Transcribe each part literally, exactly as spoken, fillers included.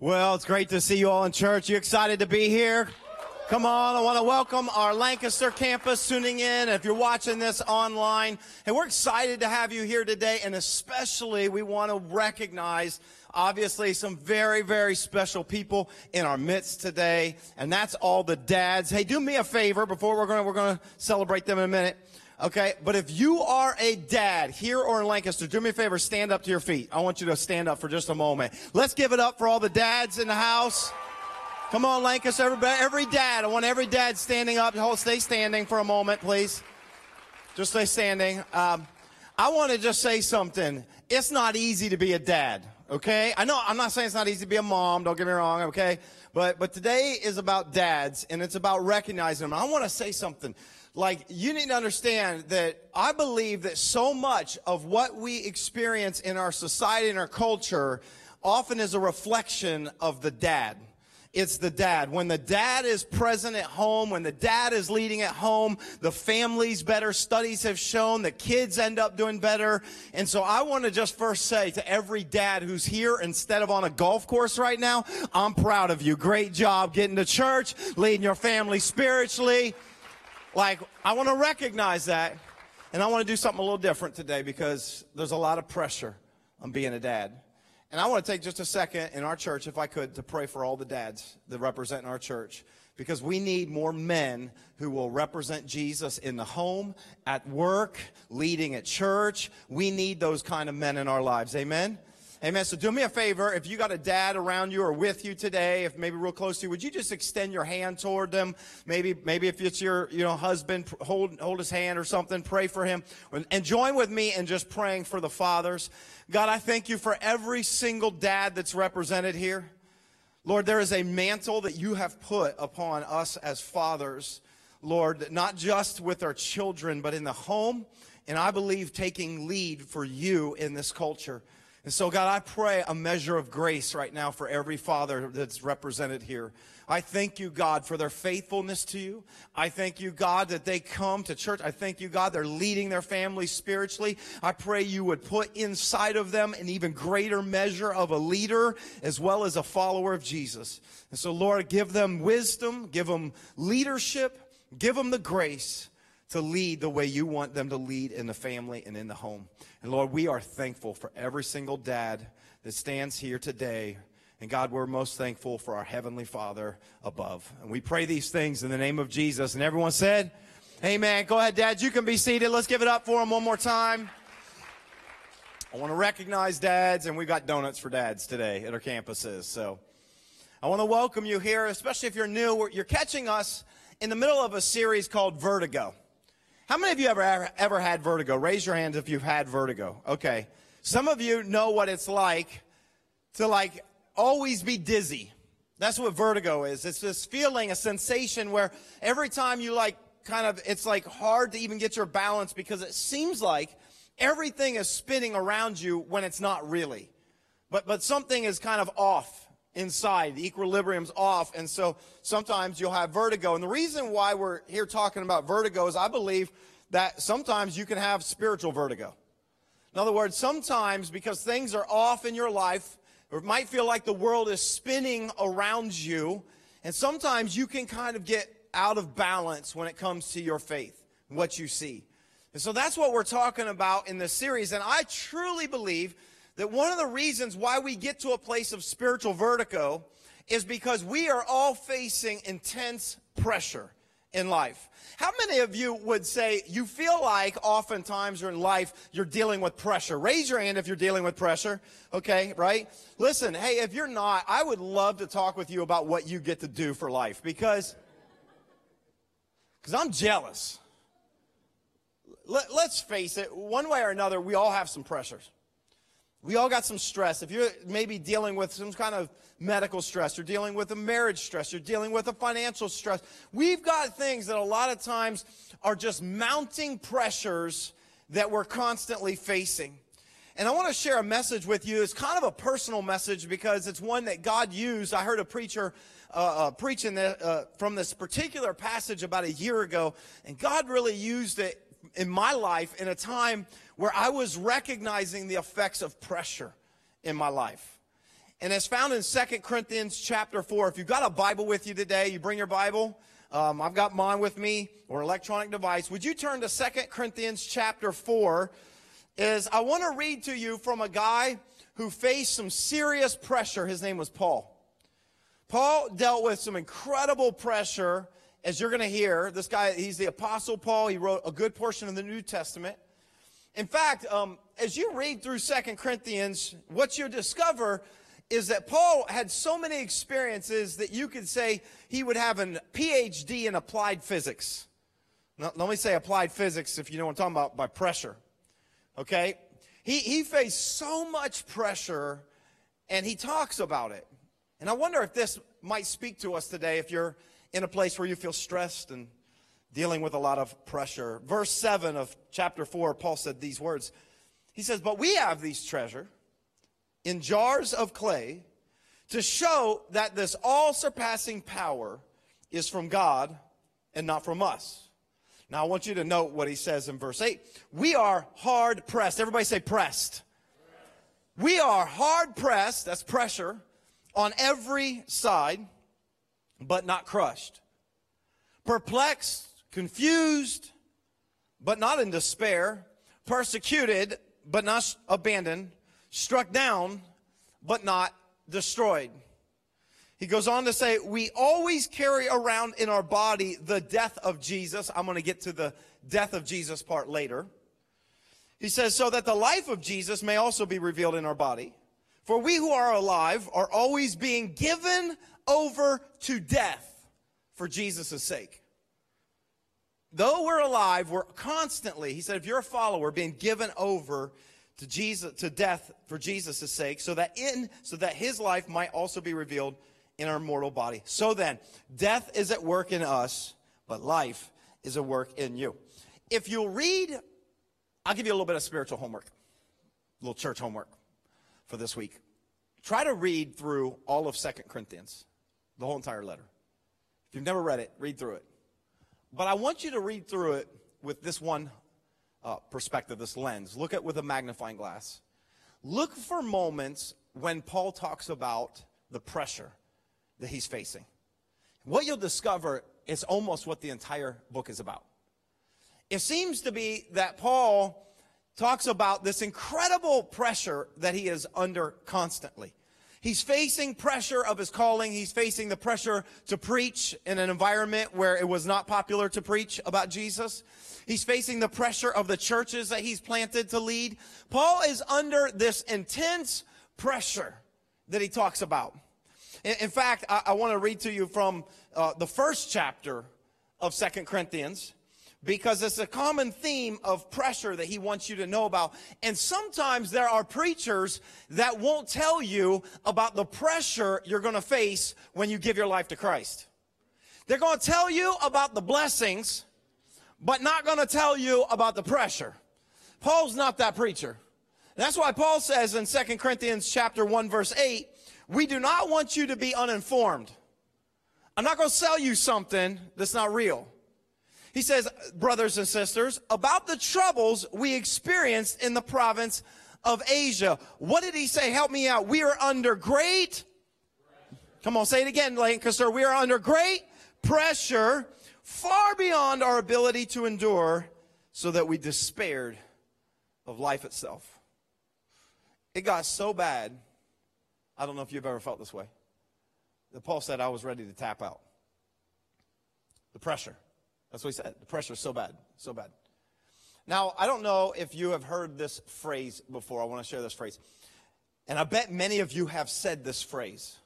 Well, it's great to see you all in church. You excited to be here? Come on, I want to welcome our Lancaster campus tuning in. If you're watching this online, and we're excited to have you here today, and especially we want to recognize, obviously, some very, very special people in our midst today, and that's all the dads. Hey, do me a favor before we're going to, we're going to celebrate them in a minute. Okay, but if you are a dad here or in Lancaster, do me a favor, stand up to your feet. I want you to stand up for just a moment. Let's give it up for all the dads in the house. Come on, Lancaster, everybody, every dad. I want every dad standing up. Stay standing for a moment, please. Just stay standing. Um, I want to just say something. It's not easy to be a dad, okay? I know I'm not saying it's not easy to be a mom. Don't get me wrong, okay? But, but today is about dads, and it's about recognizing them. I want to say something. Like, you need to understand that I believe that so much of what we experience in our society and our culture often is a reflection of the dad. It's the dad. When the dad is present at home, when the dad is leading at home, the family's better. Studies have shown the kids end up doing better. And so I want to just first say to every dad who's here instead of on a golf course right now, I'm proud of you. Great job getting to church, leading your family spiritually. Like, I want to recognize that, and I want to do something a little different today because there's a lot of pressure on being a dad. And I want to take just a second in our church, if I could, to pray for all the dads that represent our church, because we need more men who will represent Jesus in the home, at work, leading at church. We need those kind of men in our lives. Amen? Amen. So do me a favor, if you got a dad around you or with you today, if maybe real close to you, would you just extend your hand toward them? Maybe maybe if it's your you know husband, hold hold his hand or something, pray for him. And join with me in just praying for the fathers. God, I thank you for every single dad that's represented here. Lord, there is a mantle that you have put upon us as fathers, Lord, not just with our children, but in the home, and I believe taking lead for you in this culture. And so, God, I pray a measure of grace right now for every father that's represented here. I thank you, God, for their faithfulness to you. I thank you, God, that they come to church. I thank you, God, they're leading their family spiritually. I pray you would put inside of them an even greater measure of a leader as well as a follower of Jesus. And so, Lord, give them wisdom, give them leadership, give them the grace to lead the way you want them to lead in the family and in the home. And Lord, we are thankful for every single dad that stands here today. And God, we're most thankful for our Heavenly Father above. And we pray these things in the name of Jesus. And everyone said, amen. Go ahead, dads, you can be seated. Let's give it up for them one more time. I want to recognize dads, and we've got donuts for dads today at our campuses. So I want to welcome you here, especially if you're new. You're catching us in the middle of a series called Vertigo. How many of you ever ever had vertigo? Raise your hands if you've had vertigo. Okay. Some of you know what it's like to, like, always be dizzy. That's what vertigo is. It's this feeling, a sensation where every time you, like, kind of, it's, like, hard to even get your balance because it seems like everything is spinning around you when it's not really. But, but something is kind of off inside. The equilibrium's off, and so sometimes you'll have vertigo. And the reason why we're here talking about vertigo is I believe that sometimes you can have spiritual vertigo. In other words, sometimes because things are off in your life, or it might feel like the world is spinning around you, and sometimes you can kind of get out of balance when it comes to your faith, what you see. And so that's what we're talking about in this series, and I truly believe that one of the reasons why we get to a place of spiritual vertigo is because we are all facing intense pressure in life. How many of you would say you feel like oftentimes in life you're dealing with pressure? Raise your hand if you're dealing with pressure. Okay, right? Listen, hey, if you're not, I would love to talk with you about what you get to do for life because because I'm jealous. Let, let's face it, one way or another, we all have some pressures. We all got some stress. If you're maybe dealing with some kind of medical stress, you're dealing with a marriage stress, you're dealing with a financial stress, we've got things that a lot of times are just mounting pressures that we're constantly facing. And I want to share a message with you. It's kind of a personal message because it's one that God used. I heard a preacher uh, uh, preaching the, uh, from this particular passage about a year ago, and God really used it in my life in a time where I was recognizing the effects of pressure in my life. And it's found in Second Corinthians chapter four. If you've got a Bible with you today, you bring your Bible. Um, I've got mine with me, or electronic device. Would you turn to Second Corinthians chapter four? Is I want to read to you from a guy who faced some serious pressure. His name was Paul. Paul dealt with some incredible pressure, as you're going to hear. This guy, he's the Apostle Paul. He wrote a good portion of the New Testament. In fact, um, as you read through Second Corinthians, what you discover is that Paul had so many experiences that you could say he would have a P H D in applied physics. Now, let me say applied physics if you know what I'm talking about by pressure. Okay? He, he faced so much pressure, and he talks about it. And I wonder if this might speak to us today if you're in a place where you feel stressed and dealing with a lot of pressure. Verse seven of chapter four, Paul said these words. He says, "But we have these treasure in jars of clay to show that this all-surpassing power is from God and not from us." Now, I want you to note what he says in verse eight. We are hard-pressed. Everybody say pressed. Pressed. We are hard-pressed, that's pressure, on every side, but not crushed. Perplexed, confused, but not in despair. Persecuted, but not abandoned. Struck down, but not destroyed. He goes on to say, we always carry around in our body the death of Jesus. I'm going to get to the death of Jesus part later. He says, so that the life of Jesus may also be revealed in our body. For we who are alive are always being given over to death for Jesus' sake. Though we're alive, we're constantly, he said, if you're a follower, being given over to Jesus, to death for Jesus' sake, so that in so that his life might also be revealed in our mortal body. So then, death is at work in us, but life is at work in you. If you'll read, I'll give you a little bit of spiritual homework, a little church homework for this week. Try to read through all of Second Corinthians, the whole entire letter. If you've never read it, read through it. But I want you to read through it with this one Uh, perspective, this lens. Look at with a magnifying glass. Look for moments when Paul talks about the pressure that he's facing. What you'll discover is almost what the entire book is about. It seems to be that Paul talks about this incredible pressure that he is under constantly. He's facing pressure of his calling. He's facing the pressure to preach in an environment where it was not popular to preach about Jesus. He's facing the pressure of the churches that he's planted to lead. Paul is under this intense pressure that he talks about. In, in fact, I, I want to read to you from uh, the first chapter of Second Corinthians, because it's a common theme of pressure that he wants you to know about. And sometimes there are preachers that won't tell you about the pressure you're going to face when you give your life to Christ. They're going to tell you about the blessings, but not going to tell you about the pressure. Paul's not that preacher. And that's why Paul says in Second Corinthians chapter one, verse eight, we do not want you to be uninformed. I'm not going to sell you something that's not real. He says, brothers and sisters, about the troubles we experienced in the province of Asia. What did he say? Help me out. We are under great pressure. Come on, say it again, Lancaster. We are under great pressure, far beyond our ability to endure, so that we despaired of life itself. It got so bad, I don't know if you've ever felt this way, that Paul said, I was ready to tap out. The pressure. That's what he said. The pressure is so bad, so bad. Now, I don't know if you have heard this phrase before. I want to share this phrase. And I bet many of you have said this phrase,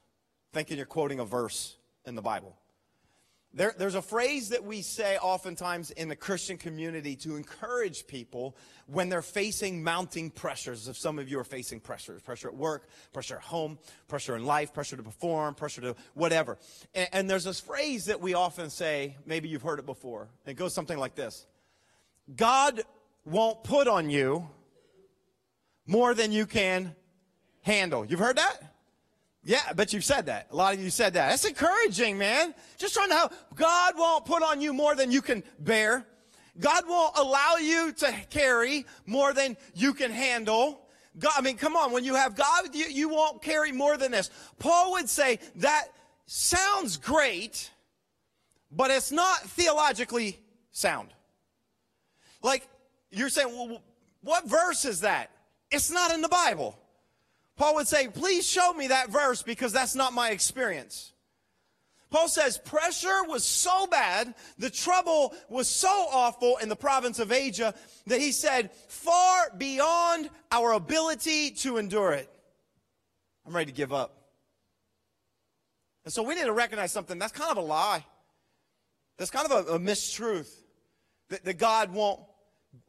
thinking you're quoting a verse in the Bible. There, there's a phrase that we say oftentimes in the Christian community to encourage people when they're facing mounting pressures. If some of you are facing pressures, pressure at work, pressure at home, pressure in life, pressure to perform, pressure to whatever. And, and there's this phrase that we often say, maybe you've heard it before. It goes something like this. God won't put on you more than you can handle. You've heard that? Yeah, I bet you've said that. A lot of you said that. That's encouraging, man. Just trying to help. God won't put on you more than you can bear. God won't allow you to carry more than you can handle. God, I mean, come on, when you have God with you, you won't carry more than this. Paul would say that sounds great, but it's not theologically sound. Like, you're saying, well, what verse is that? It's not in the Bible. Paul would say, please show me that verse because that's not my experience. Paul says pressure was so bad, the trouble was so awful in the province of Asia that he said, far beyond our ability to endure it. I'm ready to give up. And so we need to recognize something. That's kind of a lie. That's kind of a, a mistruth that, that God won't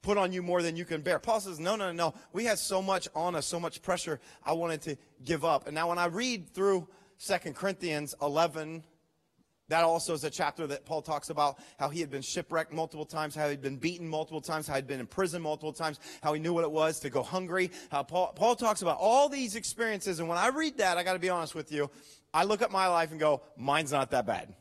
put on you more than you can bear. Paul says, no, no, no, we had so much on us, so much pressure, I wanted to give up. And now when I read through Second Corinthians eleven, that also is a chapter that Paul talks about how he had been shipwrecked multiple times, how he'd been beaten multiple times, how he'd been in prison multiple times, how he knew what it was to go hungry. How Paul, Paul talks about all these experiences. And when I read that, I got to be honest with you, I look at my life and go, mine's not that bad.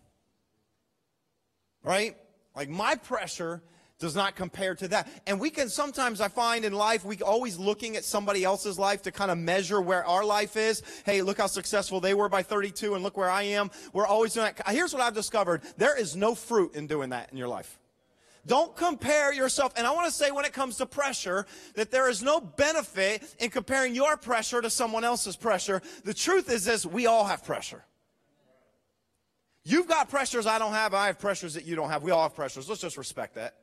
Right? Like my pressure does not compare to that. And we can sometimes, I find in life, we always looking at somebody else's life to kind of measure where our life is. Hey, look how successful they were by thirty-two and look where I am. We're always doing that. Here's what I've discovered. There is no fruit in doing that in your life. Don't compare yourself. And I want to say when it comes to pressure, that there is no benefit in comparing your pressure to someone else's pressure. The truth is this, we all have pressure. You've got pressures I don't have. I have pressures that you don't have. We all have pressures. Let's just respect that.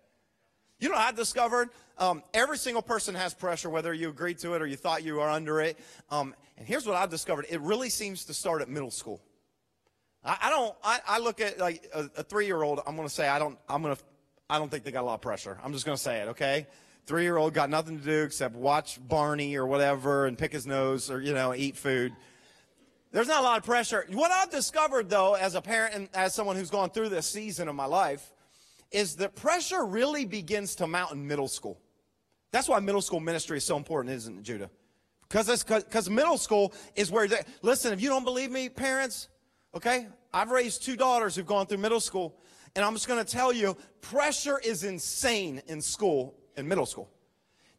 You know what I discovered? Um, every single person has pressure, whether you agree to it or you thought you were under it. Um, and here's what I've discovered. It really seems to start at middle school. I, I don't, I, I look at like a, a three-year-old, I'm going to say, I don't, I'm going to, I don't think they got a lot of pressure. I'm just going to say it, okay? Three-year-old got nothing to do except watch Barney or whatever and pick his nose or, you know, eat food. There's not a lot of pressure. What I've discovered, though, as a parent and as someone who's gone through this season of my life, is that pressure really begins to mount in middle school. That's why middle school ministry is so important, isn't it, Judah? Because because middle school is where, they, listen, if you don't believe me, parents, okay, I've raised two daughters who've gone through middle school, and I'm just going to tell you, pressure is insane in school, in middle school.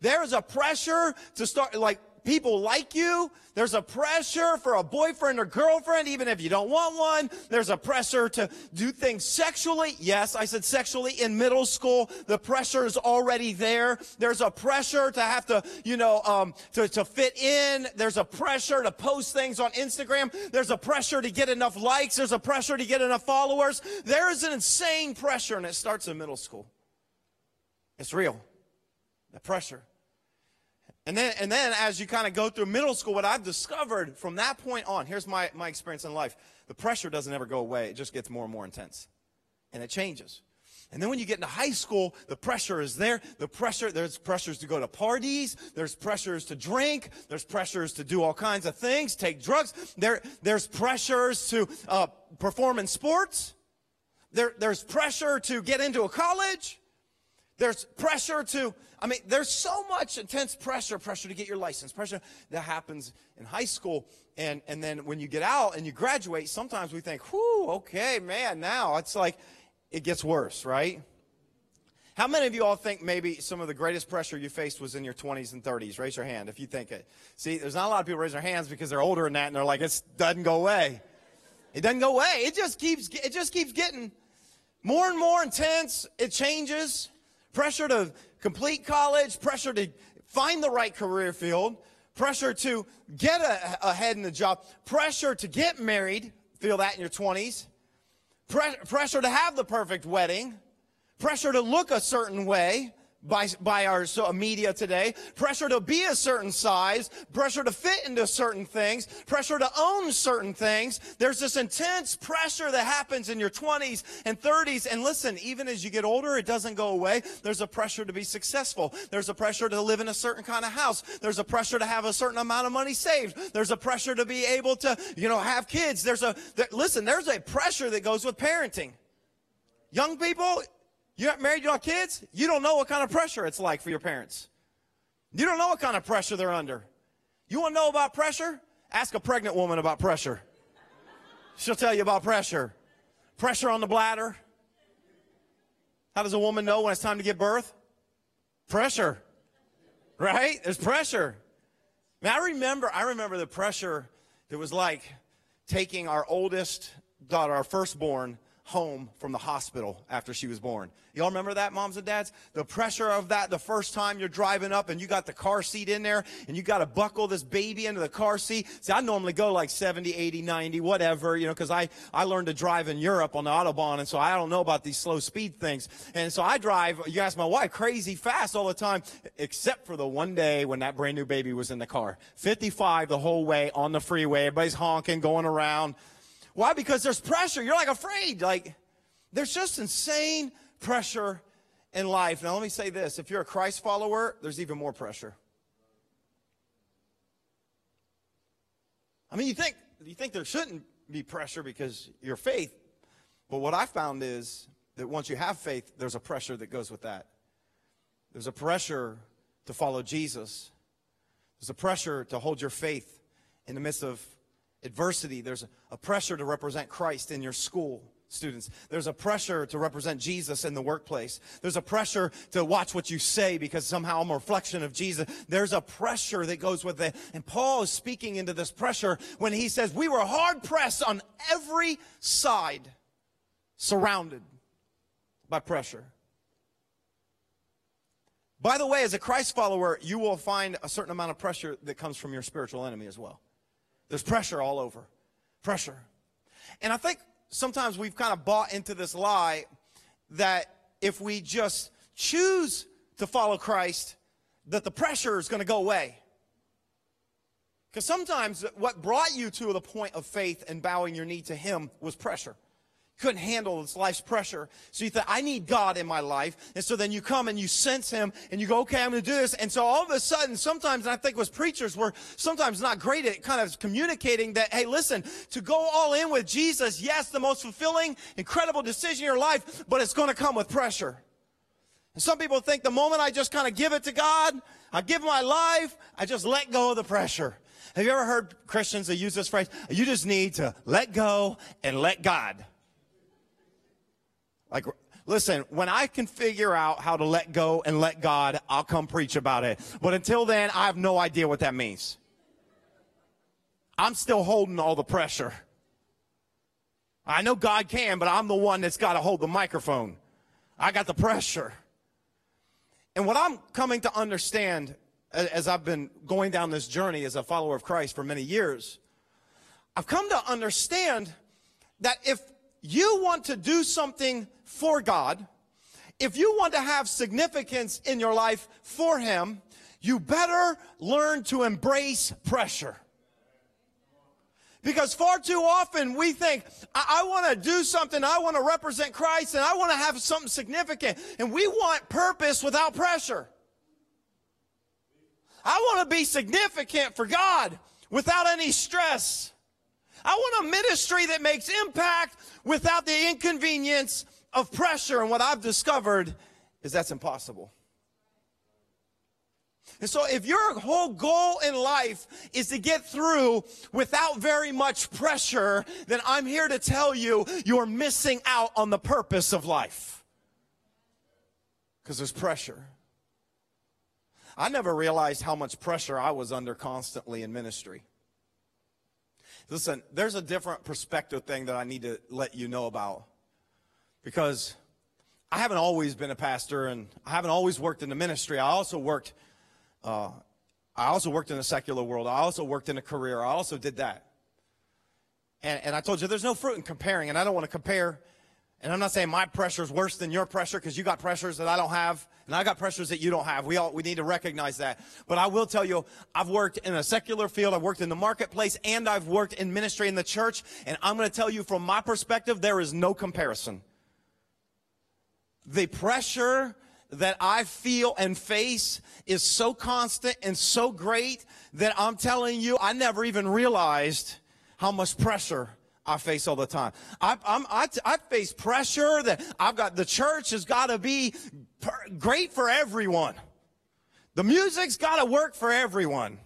There is a pressure to start, like, people like you. There's a pressure for a boyfriend or girlfriend, even if you don't want one. There's a pressure to do things sexually. Yes, I said sexually in middle school. The pressure is already there. There's a pressure to have to, you know, um, to, to fit in. There's a pressure to post things on Instagram. There's a pressure to get enough likes. There's a pressure to get enough followers. There is an insane pressure, and it starts in middle school. It's real, the pressure. And then, and then as you kind of go through middle school, what I've discovered from that point on, here's my, my experience in life. The pressure doesn't ever go away. It just gets more and more intense. And it changes. And then when you get into high school, the pressure is there. The pressure, there's pressures to go to parties. There's pressures to drink. There's pressures to do all kinds of things, take drugs. There, there's pressures to uh, perform in sports. There, there's pressure to get into a college. There's pressure to, I mean, there's so much intense pressure, pressure to get your license, pressure that happens in high school. And, and then when you get out and you graduate, sometimes we think, whew, okay, man, now it's like it gets worse, right? How many of you all think maybe some of the greatest pressure you faced was in your twenties and thirties? Raise your hand if you think it. See, there's not a lot of people raise their hands because they're older than that and they're like, it doesn't go away. It doesn't go away. It just keeps, it just keeps getting more and more intense. It changes. Pressure to complete college, pressure to find the right career field, pressure to get a, ahead in the job, pressure to get married, feel that in your twenties, Pre- pressure to have the perfect wedding, pressure to look a certain way by, by our so media today, pressure to be a certain size, pressure to fit into certain things, pressure to own certain things. There's this intense pressure that happens in your twenties and thirties. And listen, even as you get older, it doesn't go away. There's a pressure to be successful. There's a pressure to live in a certain kind of house. There's a pressure to have a certain amount of money saved. There's a pressure to be able to, you know, have kids. There's a, there, listen, there's a pressure that goes with parenting. Young people, you're not married, you don't have kids, you don't know what kind of pressure it's like for your parents. You don't know what kind of pressure they're under. You want to know about pressure? Ask a pregnant woman about pressure. She'll tell you about pressure. Pressure on the bladder. How does a woman know when it's time to give birth? Pressure, right? There's pressure. I mean, I remember, I remember the pressure that was like taking our oldest daughter, our firstborn, home from the hospital after she was born. Y'all remember that, moms and dads? The pressure of that, the first time you're driving up and you got the car seat in there and you got to buckle this baby into the car seat. See, I normally go like seventy, eighty, ninety, whatever, you know, because I, I learned to drive in Europe on the Autobahn, and so I don't know about these slow speed things. And so I drive, you ask my wife, crazy fast all the time, except for the one day when that brand new baby was in the car. fifty-five the whole way on the freeway, everybody's honking, going around. Why? Because there's pressure. You're like afraid. Like, there's just insane pressure in life. Now, let me say this. If you're a Christ follower, there's even more pressure. I mean, you think, you think there shouldn't be pressure because you're faith. But what I found is that once you have faith, there's a pressure that goes with that. There's a pressure to follow Jesus. There's a pressure to hold your faith in the midst of adversity. There's a pressure to represent Christ in your school, students. There's a pressure to represent Jesus in the workplace. There's a pressure to watch what you say because somehow I'm a reflection of Jesus. There's a pressure that goes with it. And Paul is speaking into this pressure when he says, we were hard pressed on every side, surrounded by pressure. By the way, as a Christ follower, you will find a certain amount of pressure that comes from your spiritual enemy as well. There's pressure all over, pressure. And I think sometimes we've kind of bought into this lie that if we just choose to follow Christ, that the pressure is going to go away. Because sometimes what brought you to the point of faith and bowing your knee to him was pressure. Couldn't handle this life's pressure. So you thought, I need God in my life. And so then you come and you sense him and you go, okay, I'm going to do this. And so all of a sudden, sometimes, and I think as preachers, we're sometimes not great at kind of communicating that, hey, listen, to go all in with Jesus, yes, the most fulfilling, incredible decision in your life, but it's going to come with pressure. And some people think the moment I just kind of give it to God, I give my life, I just let go of the pressure. Have you ever heard Christians that use this phrase? You just need to let go and let God. Like, listen, when I can figure out how to let go and let God, I'll come preach about it. But until then, I have no idea what that means. I'm still holding all the pressure. I know God can, but I'm the one that's got to hold the microphone. I got the pressure. And what I'm coming to understand as I've been going down this journey as a follower of Christ for many years, I've come to understand that if you want to do something for God, if you want to have significance in your life for him, you better learn to embrace pressure. Because far too often we think, I, I want to do something, I want to represent Christ, and I want to have something significant. And we want purpose without pressure. I want to be significant for God without any stress. I want a ministry that makes impact without the inconvenience of pressure. And what I've discovered is that's impossible. And so if your whole goal in life is to get through without very much pressure, then I'm here to tell you, you're missing out on the purpose of life. Because there's pressure. I never realized how much pressure I was under constantly in ministry. Listen, there's a different perspective thing that I need to let you know about, because I haven't always been a pastor and I haven't always worked in the ministry. I also worked, uh, I also worked in the secular world. I also worked in a career. I also did that. And, and I told you there's no fruit in comparing, and I don't want to compare. And I'm not saying my pressure is worse than your pressure, because you got pressures that I don't have and I got pressures that you don't have. We all, we need to recognize that. But I will tell you, I've worked in a secular field. I've worked in the marketplace, and I've worked in ministry in the church. And I'm going to tell you from my perspective, there is no comparison. The pressure that I feel and face is so constant and so great that I'm telling you, I never even realized how much pressure I face all the time. I, I'm, I, I face pressure that I've got, the church has got to be per, great for everyone. The music's got to work for everyone.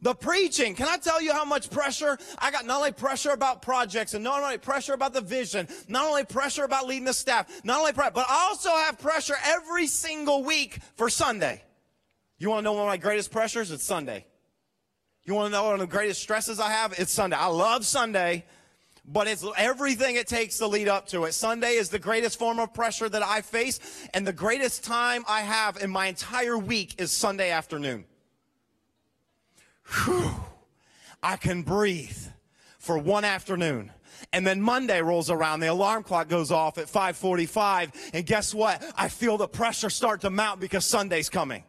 The preaching, can I tell you how much pressure? I got not only pressure about projects, and not only pressure about the vision, not only pressure about leading the staff, not only pressure, but I also have pressure every single week for Sunday. You want to know one of my greatest pressures? It's Sunday. You want to know one of the greatest stresses I have? It's Sunday. I love Sunday, but it's everything it takes to lead up to it. Sunday is the greatest form of pressure that I face, and the greatest time I have in my entire week is Sunday afternoon. Whew. I can breathe for one afternoon. And then Monday rolls around, the alarm clock goes off at five forty-five, and guess what? I feel the pressure start to mount because Sunday's coming.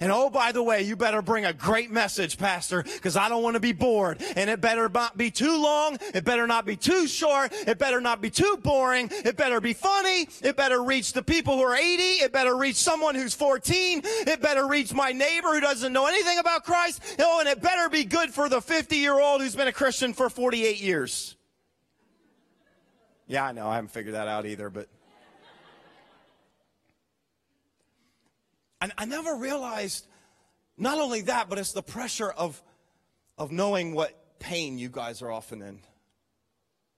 And oh, by the way, you better bring a great message, Pastor, because I don't want to be bored. And it better not be too long. It better not be too short. It better not be too boring. It better be funny. It better reach the people who are eighty. It better reach someone who's fourteen. It better reach my neighbor who doesn't know anything about Christ. Oh, and it better be good for the fifty-year-old who's been a Christian for forty-eight years. Yeah, I know. I haven't figured that out either, but... And I never realized, not only that, but it's the pressure of, of knowing what pain you guys are often in.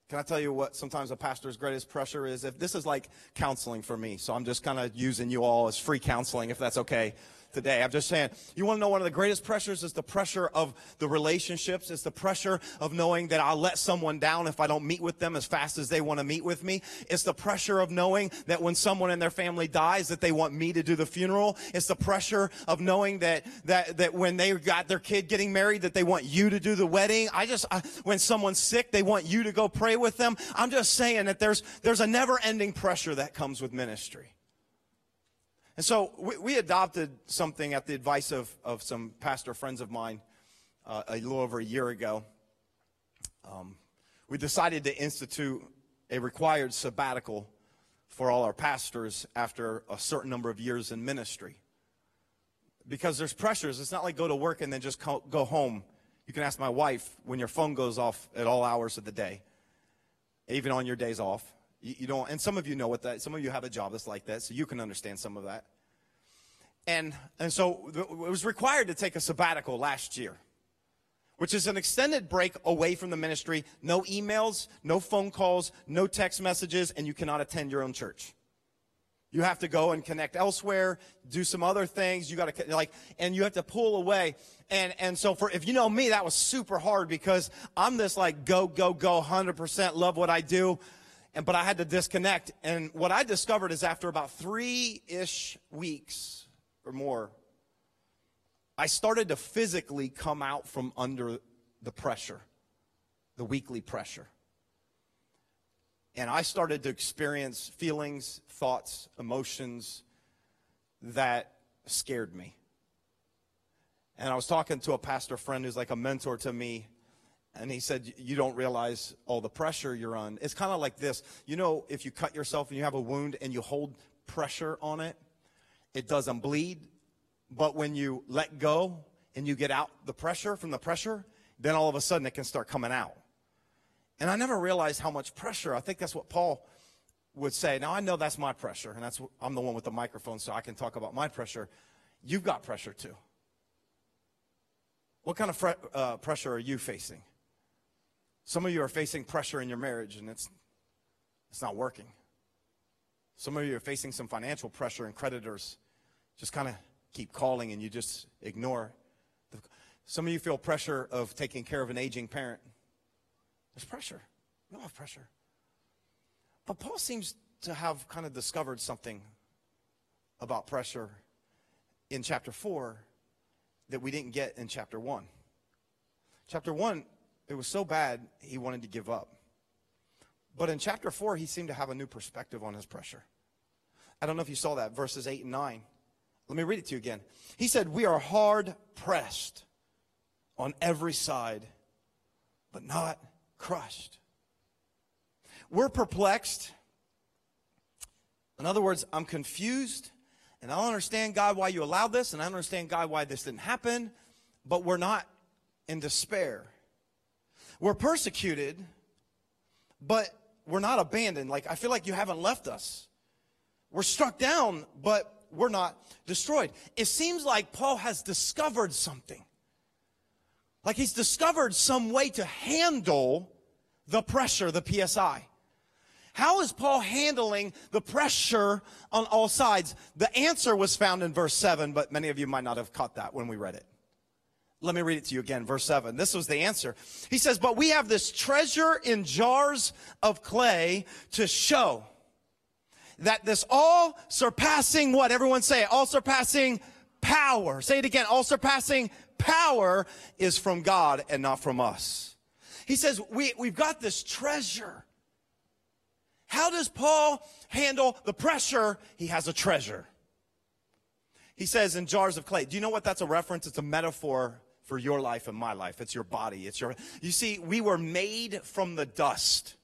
Can I tell you what sometimes a pastor's greatest pressure is? If this is like counseling for me, so I'm just kind of using you all as free counseling, if that's okay today. I'm just saying, you want to know one of the greatest pressures is the pressure of the relationships. It's the pressure of knowing that I'll let someone down if I don't meet with them as fast as they want to meet with me. It's the pressure of knowing that when someone in their family dies that they want me to do the funeral. It's the pressure of knowing that that that when they got their kid getting married that they want you to do the wedding. I just I, when someone's sick, they want you to go pray with them. I'm just saying that there's there's a never-ending pressure that comes with ministry. And so we, we adopted something at the advice of, of some pastor friends of mine uh, a little over a year ago. Um, we decided to institute a required sabbatical for all our pastors after a certain number of years in ministry, because there's pressures. It's not like go to work and then just go home. You can ask my wife, when your phone goes off at all hours of the day, even on your days off. You, you don't, and some of you know what that, some of you have a job that's like that, so you can understand some of that. And, and so it was required to take a sabbatical last year, which is an extended break away from the ministry. No emails, no phone calls, no text messages, and you cannot attend your own church. You have to go and connect elsewhere, do some other things. You got to like, and you have to pull away. And and so for, if you know me, that was super hard because I'm this like go go go, one hundred percent love what I do, and but I had to disconnect. And what I discovered is after about three ish weeks or more, I started to physically come out from under the pressure, the weekly pressure. And I started to experience feelings, thoughts, emotions that scared me. And I was talking to a pastor friend who's like a mentor to me, and he said, you don't realize all the pressure you're on. It's kind of like this. You know, if you cut yourself and you have a wound and you hold pressure on it, it doesn't bleed. But when you let go and you get out the pressure from the pressure, then all of a sudden it can start coming out. And I never realized how much pressure. I think that's what Paul would say. Now, I know that's my pressure, and that's I'm the one with the microphone, so I can talk about my pressure. You've got pressure, too. What kind of uh, pressure are you facing? Some of you are facing pressure in your marriage, and it's, it's not working. Some of you are facing some financial pressure, and creditors just kind of keep calling, and you just ignore. Some of you feel pressure of taking care of an aging parent. There's pressure. We all have pressure. But Paul seems to have kind of discovered something about pressure in chapter four that we didn't get in chapter one. Chapter one, it was so bad he wanted to give up. But in chapter four, he seemed to have a new perspective on his pressure. I don't know if you saw that, verses eight and nine. Let me read it to you again. He said, we are hard pressed on every side, but not crushed. We're perplexed. In other words, I'm confused, and I don't understand, God, why you allowed this, and I don't understand, God, why this didn't happen, but we're not in despair. We're persecuted, but we're not abandoned. Like, I feel like you haven't left us. We're struck down, but we're not destroyed. It seems like Paul has discovered something. Like he's discovered some way to handle the pressure, the P S I. How is Paul handling the pressure on all sides? The answer was found in verse seven, but many of you might not have caught that when we read it. Let me read it to you again, verse seven. This was the answer. He says, but we have this treasure in jars of clay to show that this all-surpassing what? Everyone say it. All-surpassing power. Say it again. All-surpassing power is from God and not from us. He says, we, we've got this treasure. How does Paul handle the pressure? He has a treasure. He says in jars of clay. Do you know what that's a reference? It's a metaphor for your life and my life. It's your body. It's your, you see, we were made from the dust.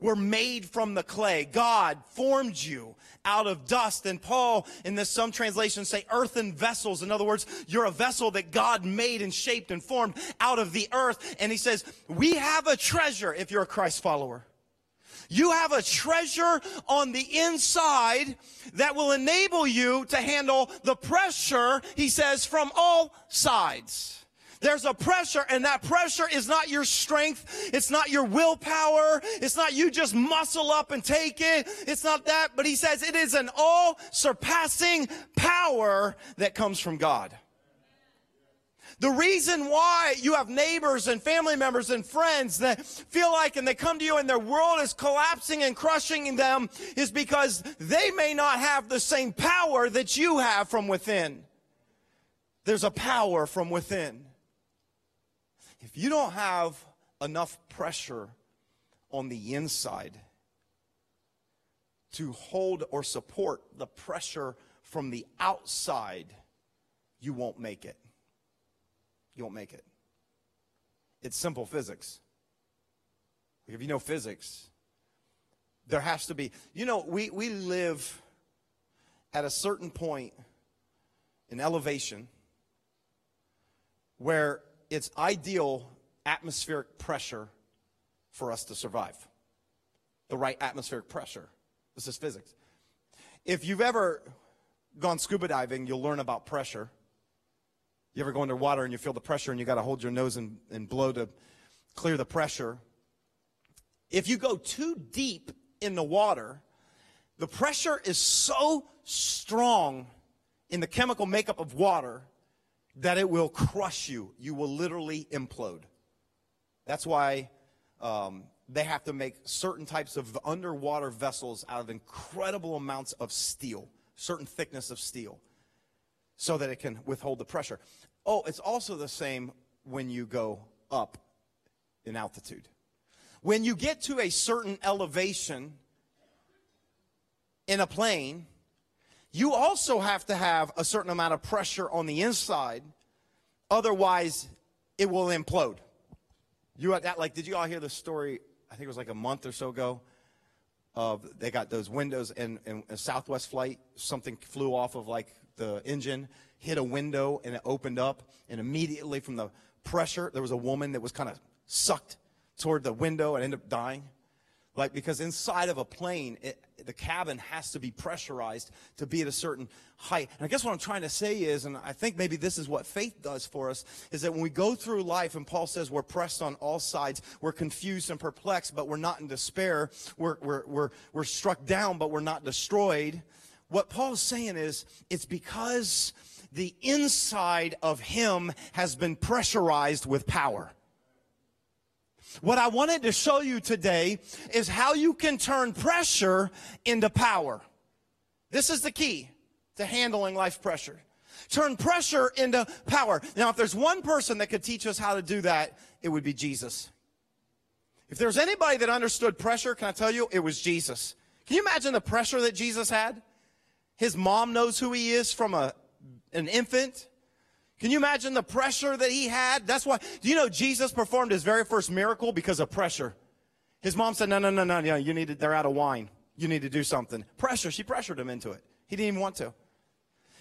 We're made from the clay. God formed you out of dust. And Paul, in this, some translations say earthen vessels. In other words, you're a vessel that God made and shaped and formed out of the earth. And he says, we have a treasure if you're a Christ follower. You have a treasure on the inside that will enable you to handle the pressure, he says, from all sides. There's a pressure, and that pressure is not your strength. It's not your willpower. It's not you just muscle up and take it. It's not that, but he says it is an all-surpassing power that comes from God. The reason why you have neighbors and family members and friends that feel like, and they come to you and their world is collapsing and crushing them, is because they may not have the same power that you have from within. There's a power from within. If you don't have enough pressure on the inside to hold or support the pressure from the outside, you won't make it. You won't make it. It's simple physics. If you know physics, there has to be, you know, we, we live at a certain point in elevation where it's ideal atmospheric pressure for us to survive. The right atmospheric pressure. This is physics. If you've ever gone scuba diving, you'll learn about pressure. You ever go underwater and you feel the pressure and you got to hold your nose and, and blow to clear the pressure. If you go too deep in the water, the pressure is so strong in the chemical makeup of water that it will crush you. You will literally implode. That's why um, they have to make certain types of underwater vessels out of incredible amounts of steel, certain thickness of steel, so that it can withhold the pressure. Oh, it's also the same when you go up in altitude. When you get to a certain elevation in a plane, you also have to have a certain amount of pressure on the inside. Otherwise, it will implode. You at that, like, did you all hear the story? I think it was like a month or so ago. Uh, they got those windows in, in a Southwest flight. Something flew off of like the engine, hit a window, and it opened up, and immediately from the pressure, there was a woman that was kind of sucked toward the window and ended up dying. Like, because inside of a plane, it, the cabin has to be pressurized to be at a certain height. And I guess what I'm trying to say is, and I think maybe this is what faith does for us, is that when we go through life, and Paul says we're pressed on all sides, we're confused and perplexed, but we're not in despair, we're, we're, we're, we're struck down, but we're not destroyed. What Paul's saying is, it's because the inside of him has been pressurized with power. What I wanted to show you today is how you can turn pressure into power. This is the key to handling life pressure. Turn pressure into power. Now, if there's one person that could teach us how to do that, it would be Jesus. If there's anybody that understood pressure, can I tell you, it was Jesus. Can you imagine the pressure that Jesus had? His mom knows who he is from a, an infant. Can you imagine the pressure that he had? That's why, do you know Jesus performed his very first miracle because of pressure? His mom said, no, no, no, no, no, you need to, they're out of wine. You need to do something. Pressure, she pressured him into it. He didn't even want to.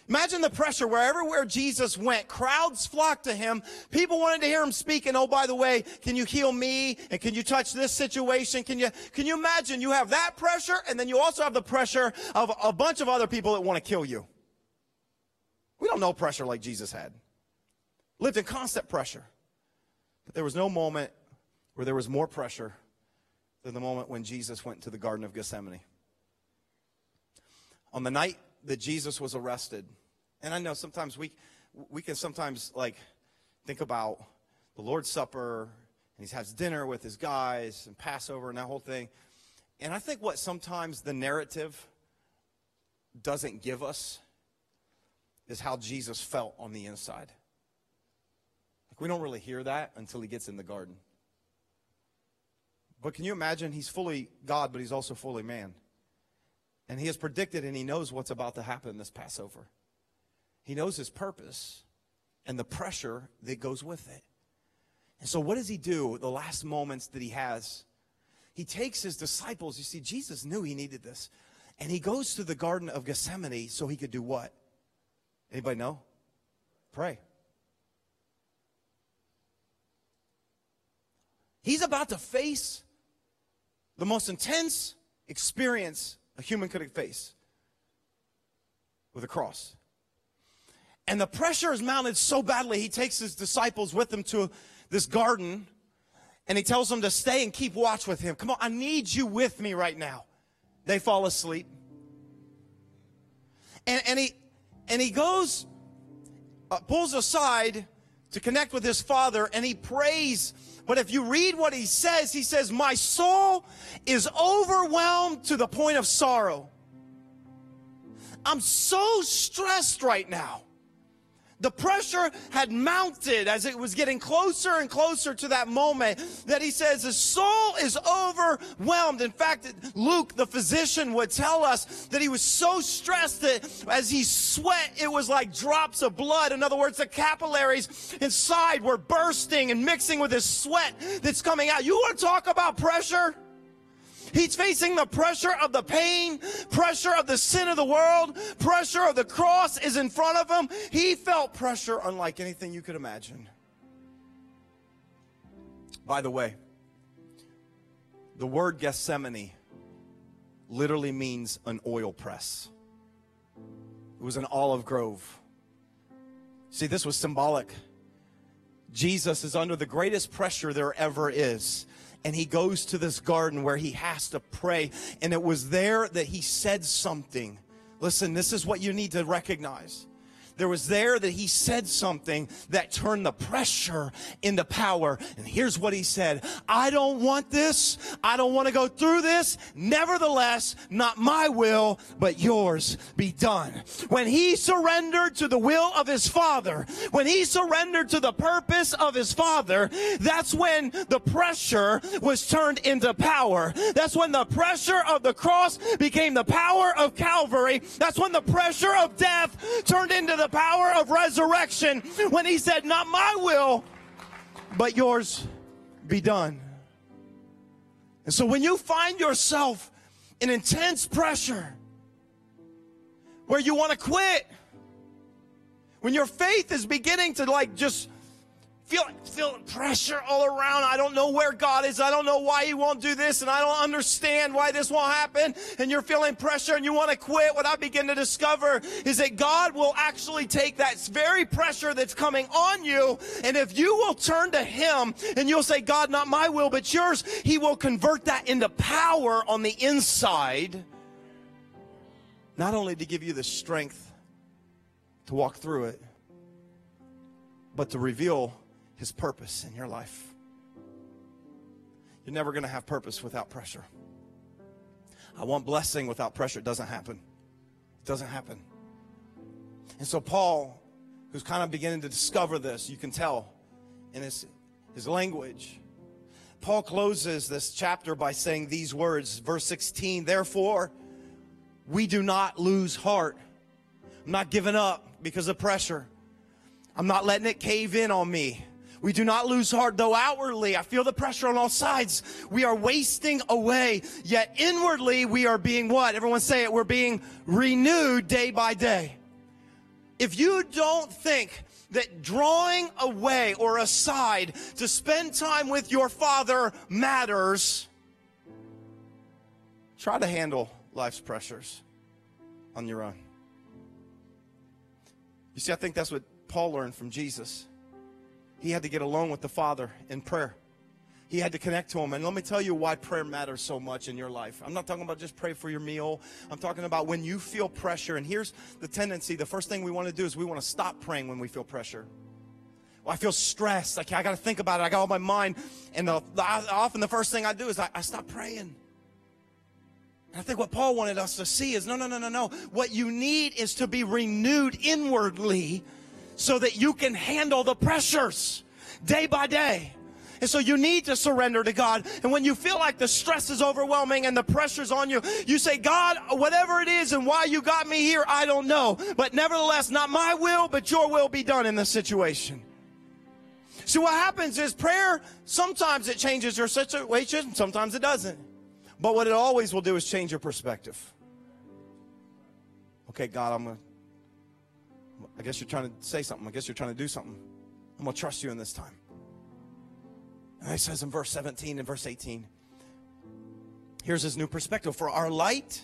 Imagine the pressure wherever where Jesus went. Crowds flocked to him. People wanted to hear him speak. And, oh, by the way, can you heal me? And can you touch this situation? Can you, can you imagine you have that pressure? And then you also have the pressure of a bunch of other people that want to kill you. We don't know pressure like Jesus had. Lived in constant pressure. But there was no moment where there was more pressure than the moment when Jesus went to the Garden of Gethsemane. On the night that Jesus was arrested, and I know sometimes we we can sometimes like think about the Lord's Supper, and he has dinner with his guys, and Passover, and that whole thing. And I think what sometimes the narrative doesn't give us is how Jesus felt on the inside. Like, we don't really hear that until he gets in the garden. But can you imagine, he's fully God, but he's also fully man. And he has predicted and he knows what's about to happen this Passover. He knows his purpose and the pressure that goes with it. And so what does he do the last moments that he has? He takes his disciples. You see, Jesus knew he needed this. And he goes to the Garden of Gethsemane so he could do what? Anybody know? Pray. He's about to face the most intense experience a human could face with a cross. And the pressure is mounted so badly, he takes his disciples with him to this garden, and he tells them to stay and keep watch with him. Come on, I need you with me right now. They fall asleep. And, and, he, and he goes, uh, pulls aside to connect with his Father, and he prays. But if you read what he says, he says, my soul is overwhelmed to the point of sorrow. I'm so stressed right now. The pressure had mounted as it was getting closer and closer to that moment that he says his soul is overwhelmed. In fact, Luke, the physician, would tell us that he was so stressed that as he sweat, it was like drops of blood. In other words, the capillaries inside were bursting and mixing with his sweat that's coming out. You want to talk about pressure? He's facing the pressure of the pain, pressure of the sin of the world, pressure of the cross is in front of him. He felt pressure unlike anything you could imagine. By the way, the word Gethsemane literally means an oil press. It was an olive grove. See, this was symbolic. Jesus is under the greatest pressure there ever is. And he goes to this garden where he has to pray. And it was there that he said something. Listen, this is what you need to recognize. There was there that he said something that turned the pressure into power. And here's what he said. I don't want this. I don't want to go through this. Nevertheless, not my will, but yours be done. When he surrendered to the will of his Father, when he surrendered to the purpose of his Father, that's when the pressure was turned into power. That's when the pressure of the cross became the power of Calvary. That's when the pressure of death turned into the the power of resurrection, when he said, not my will, but yours be done. And so when you find yourself in intense pressure, where you want to quit, when your faith is beginning to like just feel, feel pressure all around, I don't know where God is, I don't know why he won't do this, and I don't understand why this won't happen, and you're feeling pressure and you want to quit, what I begin to discover is that God will actually take that very pressure that's coming on you, and if you will turn to him and you'll say, God, not my will but yours, he will convert that into power on the inside, not only to give you the strength to walk through it, but to reveal his purpose in your life. You're never going to have purpose without pressure. I want blessing without pressure. It doesn't happen. It doesn't happen. And so Paul, who's kind of beginning to discover this, you can tell in his, his language, Paul closes this chapter by saying these words, verse sixteen, therefore, we do not lose heart. I'm not giving up because of pressure. I'm not letting it cave in on me. We do not lose heart, though outwardly I feel the pressure on all sides. We are wasting away, yet inwardly we are being what? Everyone say it. We're being renewed day by day. If you don't think that drawing away or aside to spend time with your Father matters, try to handle life's pressures on your own. You see, I think that's what Paul learned from Jesus. He had to get alone with the Father in prayer. He had to connect to him. And let me tell you why prayer matters so much in your life. I'm not talking about just pray for your meal. I'm talking about when you feel pressure. And here's the tendency. The first thing we want to do is we want to stop praying when we feel pressure. I feel stressed. Like, I got to think about it. I got all my mind. And the, the, I, often the first thing I do is I, I stop praying. And I think what Paul wanted us to see is, no, no, no, no, no. What you need is to be renewed inwardly so that you can handle the pressures day by day. And so you need to surrender to God. And when you feel like the stress is overwhelming and the pressure's on you, you say, God, whatever it is and why you got me here, I don't know. But nevertheless, not my will, but your will be done in this situation. So what happens is prayer, sometimes it changes your situation, sometimes it doesn't. But what it always will do is change your perspective. Okay, God, I'm gonna, I guess you're trying to say something. I guess you're trying to do something. I'm going to trust you in this time. And he says in verse seventeen and verse eighteen, here's his new perspective. For our light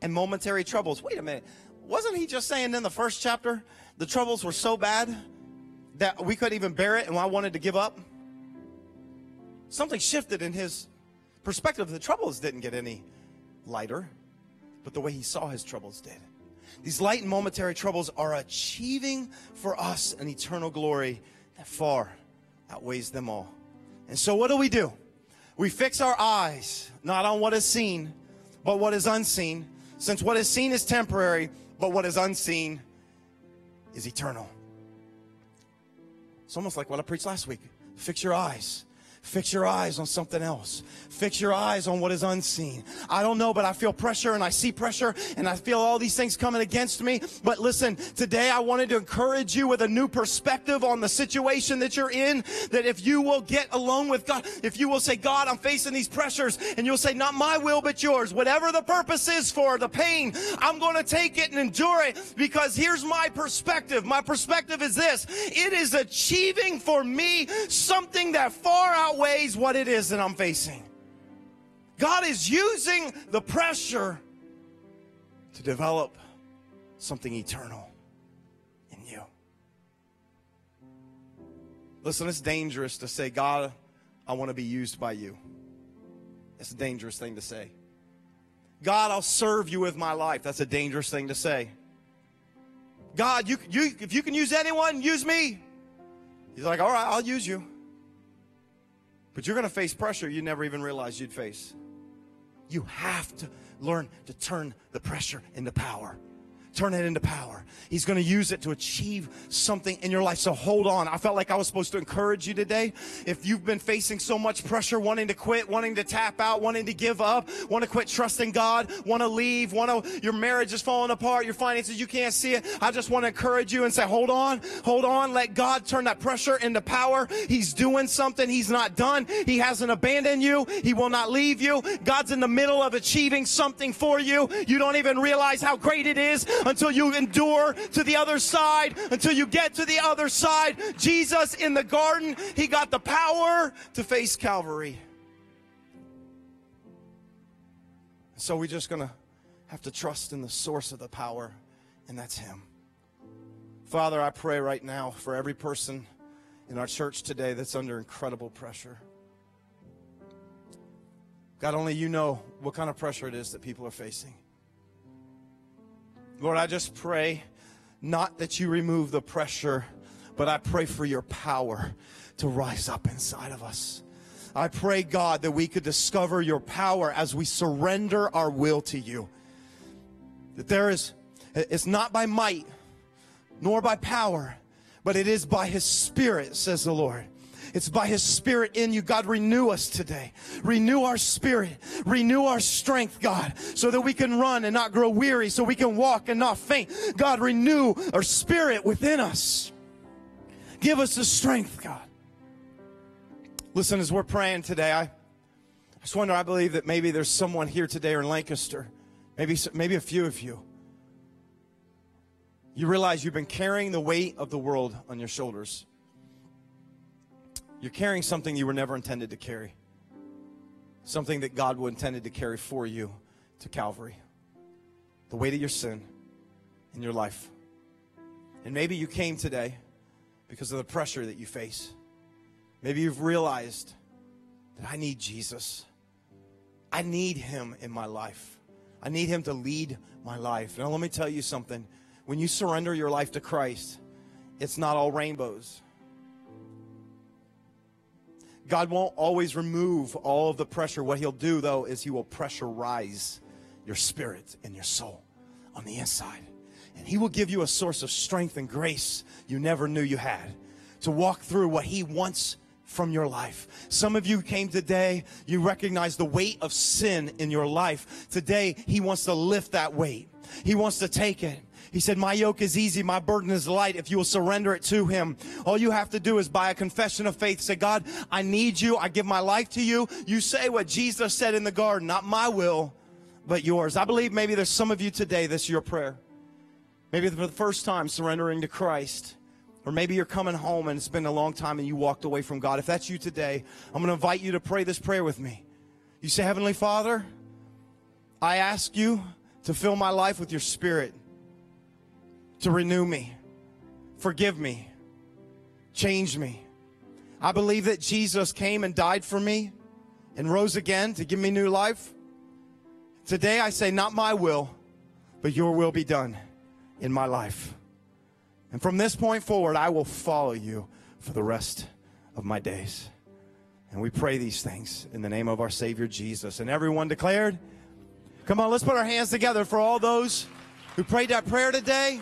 and momentary troubles. Wait a minute. Wasn't he just saying in the first chapter, the troubles were so bad that we couldn't even bear it and I wanted to give up? Something shifted in his perspective. The troubles didn't get any lighter, but the way he saw his troubles did. These light and momentary troubles are achieving for us an eternal glory that far outweighs them all. And so what do we do? We fix our eyes, not on what is seen, but what is unseen. Since what is seen is temporary, but what is unseen is eternal. It's almost like what I preached last week. Fix your eyes. Fix your eyes on something else. Fix your eyes on what is unseen. I don't know, but I feel pressure and I see pressure and I feel all these things coming against me. But listen, today I wanted to encourage you with a new perspective on the situation that you're in, that if you will get alone with God, if you will say, God, I'm facing these pressures, and you'll say, not my will, but yours. Whatever the purpose is for the pain, I'm going to take it and endure it, because here's my perspective. My perspective is this. It is achieving for me something that far out outweighs what it is that I'm facing. God is using the pressure to develop something eternal in you. Listen, it's dangerous to say, God, I want to be used by you. It's a dangerous thing to say. God, I'll serve you with my life. That's a dangerous thing to say. God, you, you, if you can use anyone, use me. He's like, all right, I'll use you. But you're going to face pressure you never even realized you'd face. You have to learn to turn the pressure into power. Turn it into power. He's going to use it to achieve something in your life. So hold on. I felt like I was supposed to encourage you today. If you've been facing so much pressure, wanting to quit, wanting to tap out, wanting to give up, want to quit trusting God, want to leave, want to, your marriage is falling apart, your finances, you can't see it. I just want to encourage you and say, hold on, hold on. Let God turn that pressure into power. He's doing something. He's not done. He hasn't abandoned you. He will not leave you. God's in the middle of achieving something for you. You don't even realize how great it is until you endure to the other side, until you get to the other side. Jesus in the garden, he got the power to face Calvary. So we're just going to have to trust in the source of the power, and that's him. Father, I pray right now for every person in our church today that's under incredible pressure. God, only you know what kind of pressure it is that people are facing. Lord, I just pray not that you remove the pressure, but I pray for your power to rise up inside of us. I pray, God, that we could discover your power as we surrender our will to you. That there is, it's not by might, nor by power, but it is by his Spirit, says the Lord. It's by his Spirit in you. God, renew us today. Renew our spirit. Renew our strength, God, so that we can run and not grow weary, so we can walk and not faint. God, renew our spirit within us. Give us the strength, God. Listen, as we're praying today, I, I just wonder, I believe that maybe there's someone here today or in Lancaster, maybe, maybe a few of you. You realize you've been carrying the weight of the world on your shoulders. You're carrying something you were never intended to carry. Something that God intended to carry for you to Calvary. The weight of your sin in your life. And maybe you came today because of the pressure that you face. Maybe you've realized that I need Jesus. I need him in my life. I need him to lead my life. Now let me tell you something. When you surrender your life to Christ, it's not all rainbows. God won't always remove all of the pressure. What he'll do, though, is he will pressurize your spirit and your soul on the inside. And he will give you a source of strength and grace you never knew you had to walk through what he wants from your life. Some of you came today, you recognize the weight of sin in your life. Today, he wants to lift that weight. He wants to take it. He said, my yoke is easy, my burden is light, if you will surrender it to him. All you have to do is by a confession of faith say, God, I need you. I give my life to you. You say what Jesus said in the garden, not my will, but yours. I believe maybe there's some of you today, this is your prayer. Maybe for the first time surrendering to Christ. Or maybe you're coming home and it's been a long time and you walked away from God. If that's you today, I'm going to invite you to pray this prayer with me. You say, Heavenly Father, I ask you to fill my life with your spirit, to renew me, forgive me, change me. I believe that Jesus came and died for me and rose again to give me new life. Today I say, not my will, but your will be done in my life. And from this point forward, I will follow you for the rest of my days. And we pray these things in the name of our Savior Jesus. And everyone declared, come on, let's put our hands together for all those who prayed that prayer today.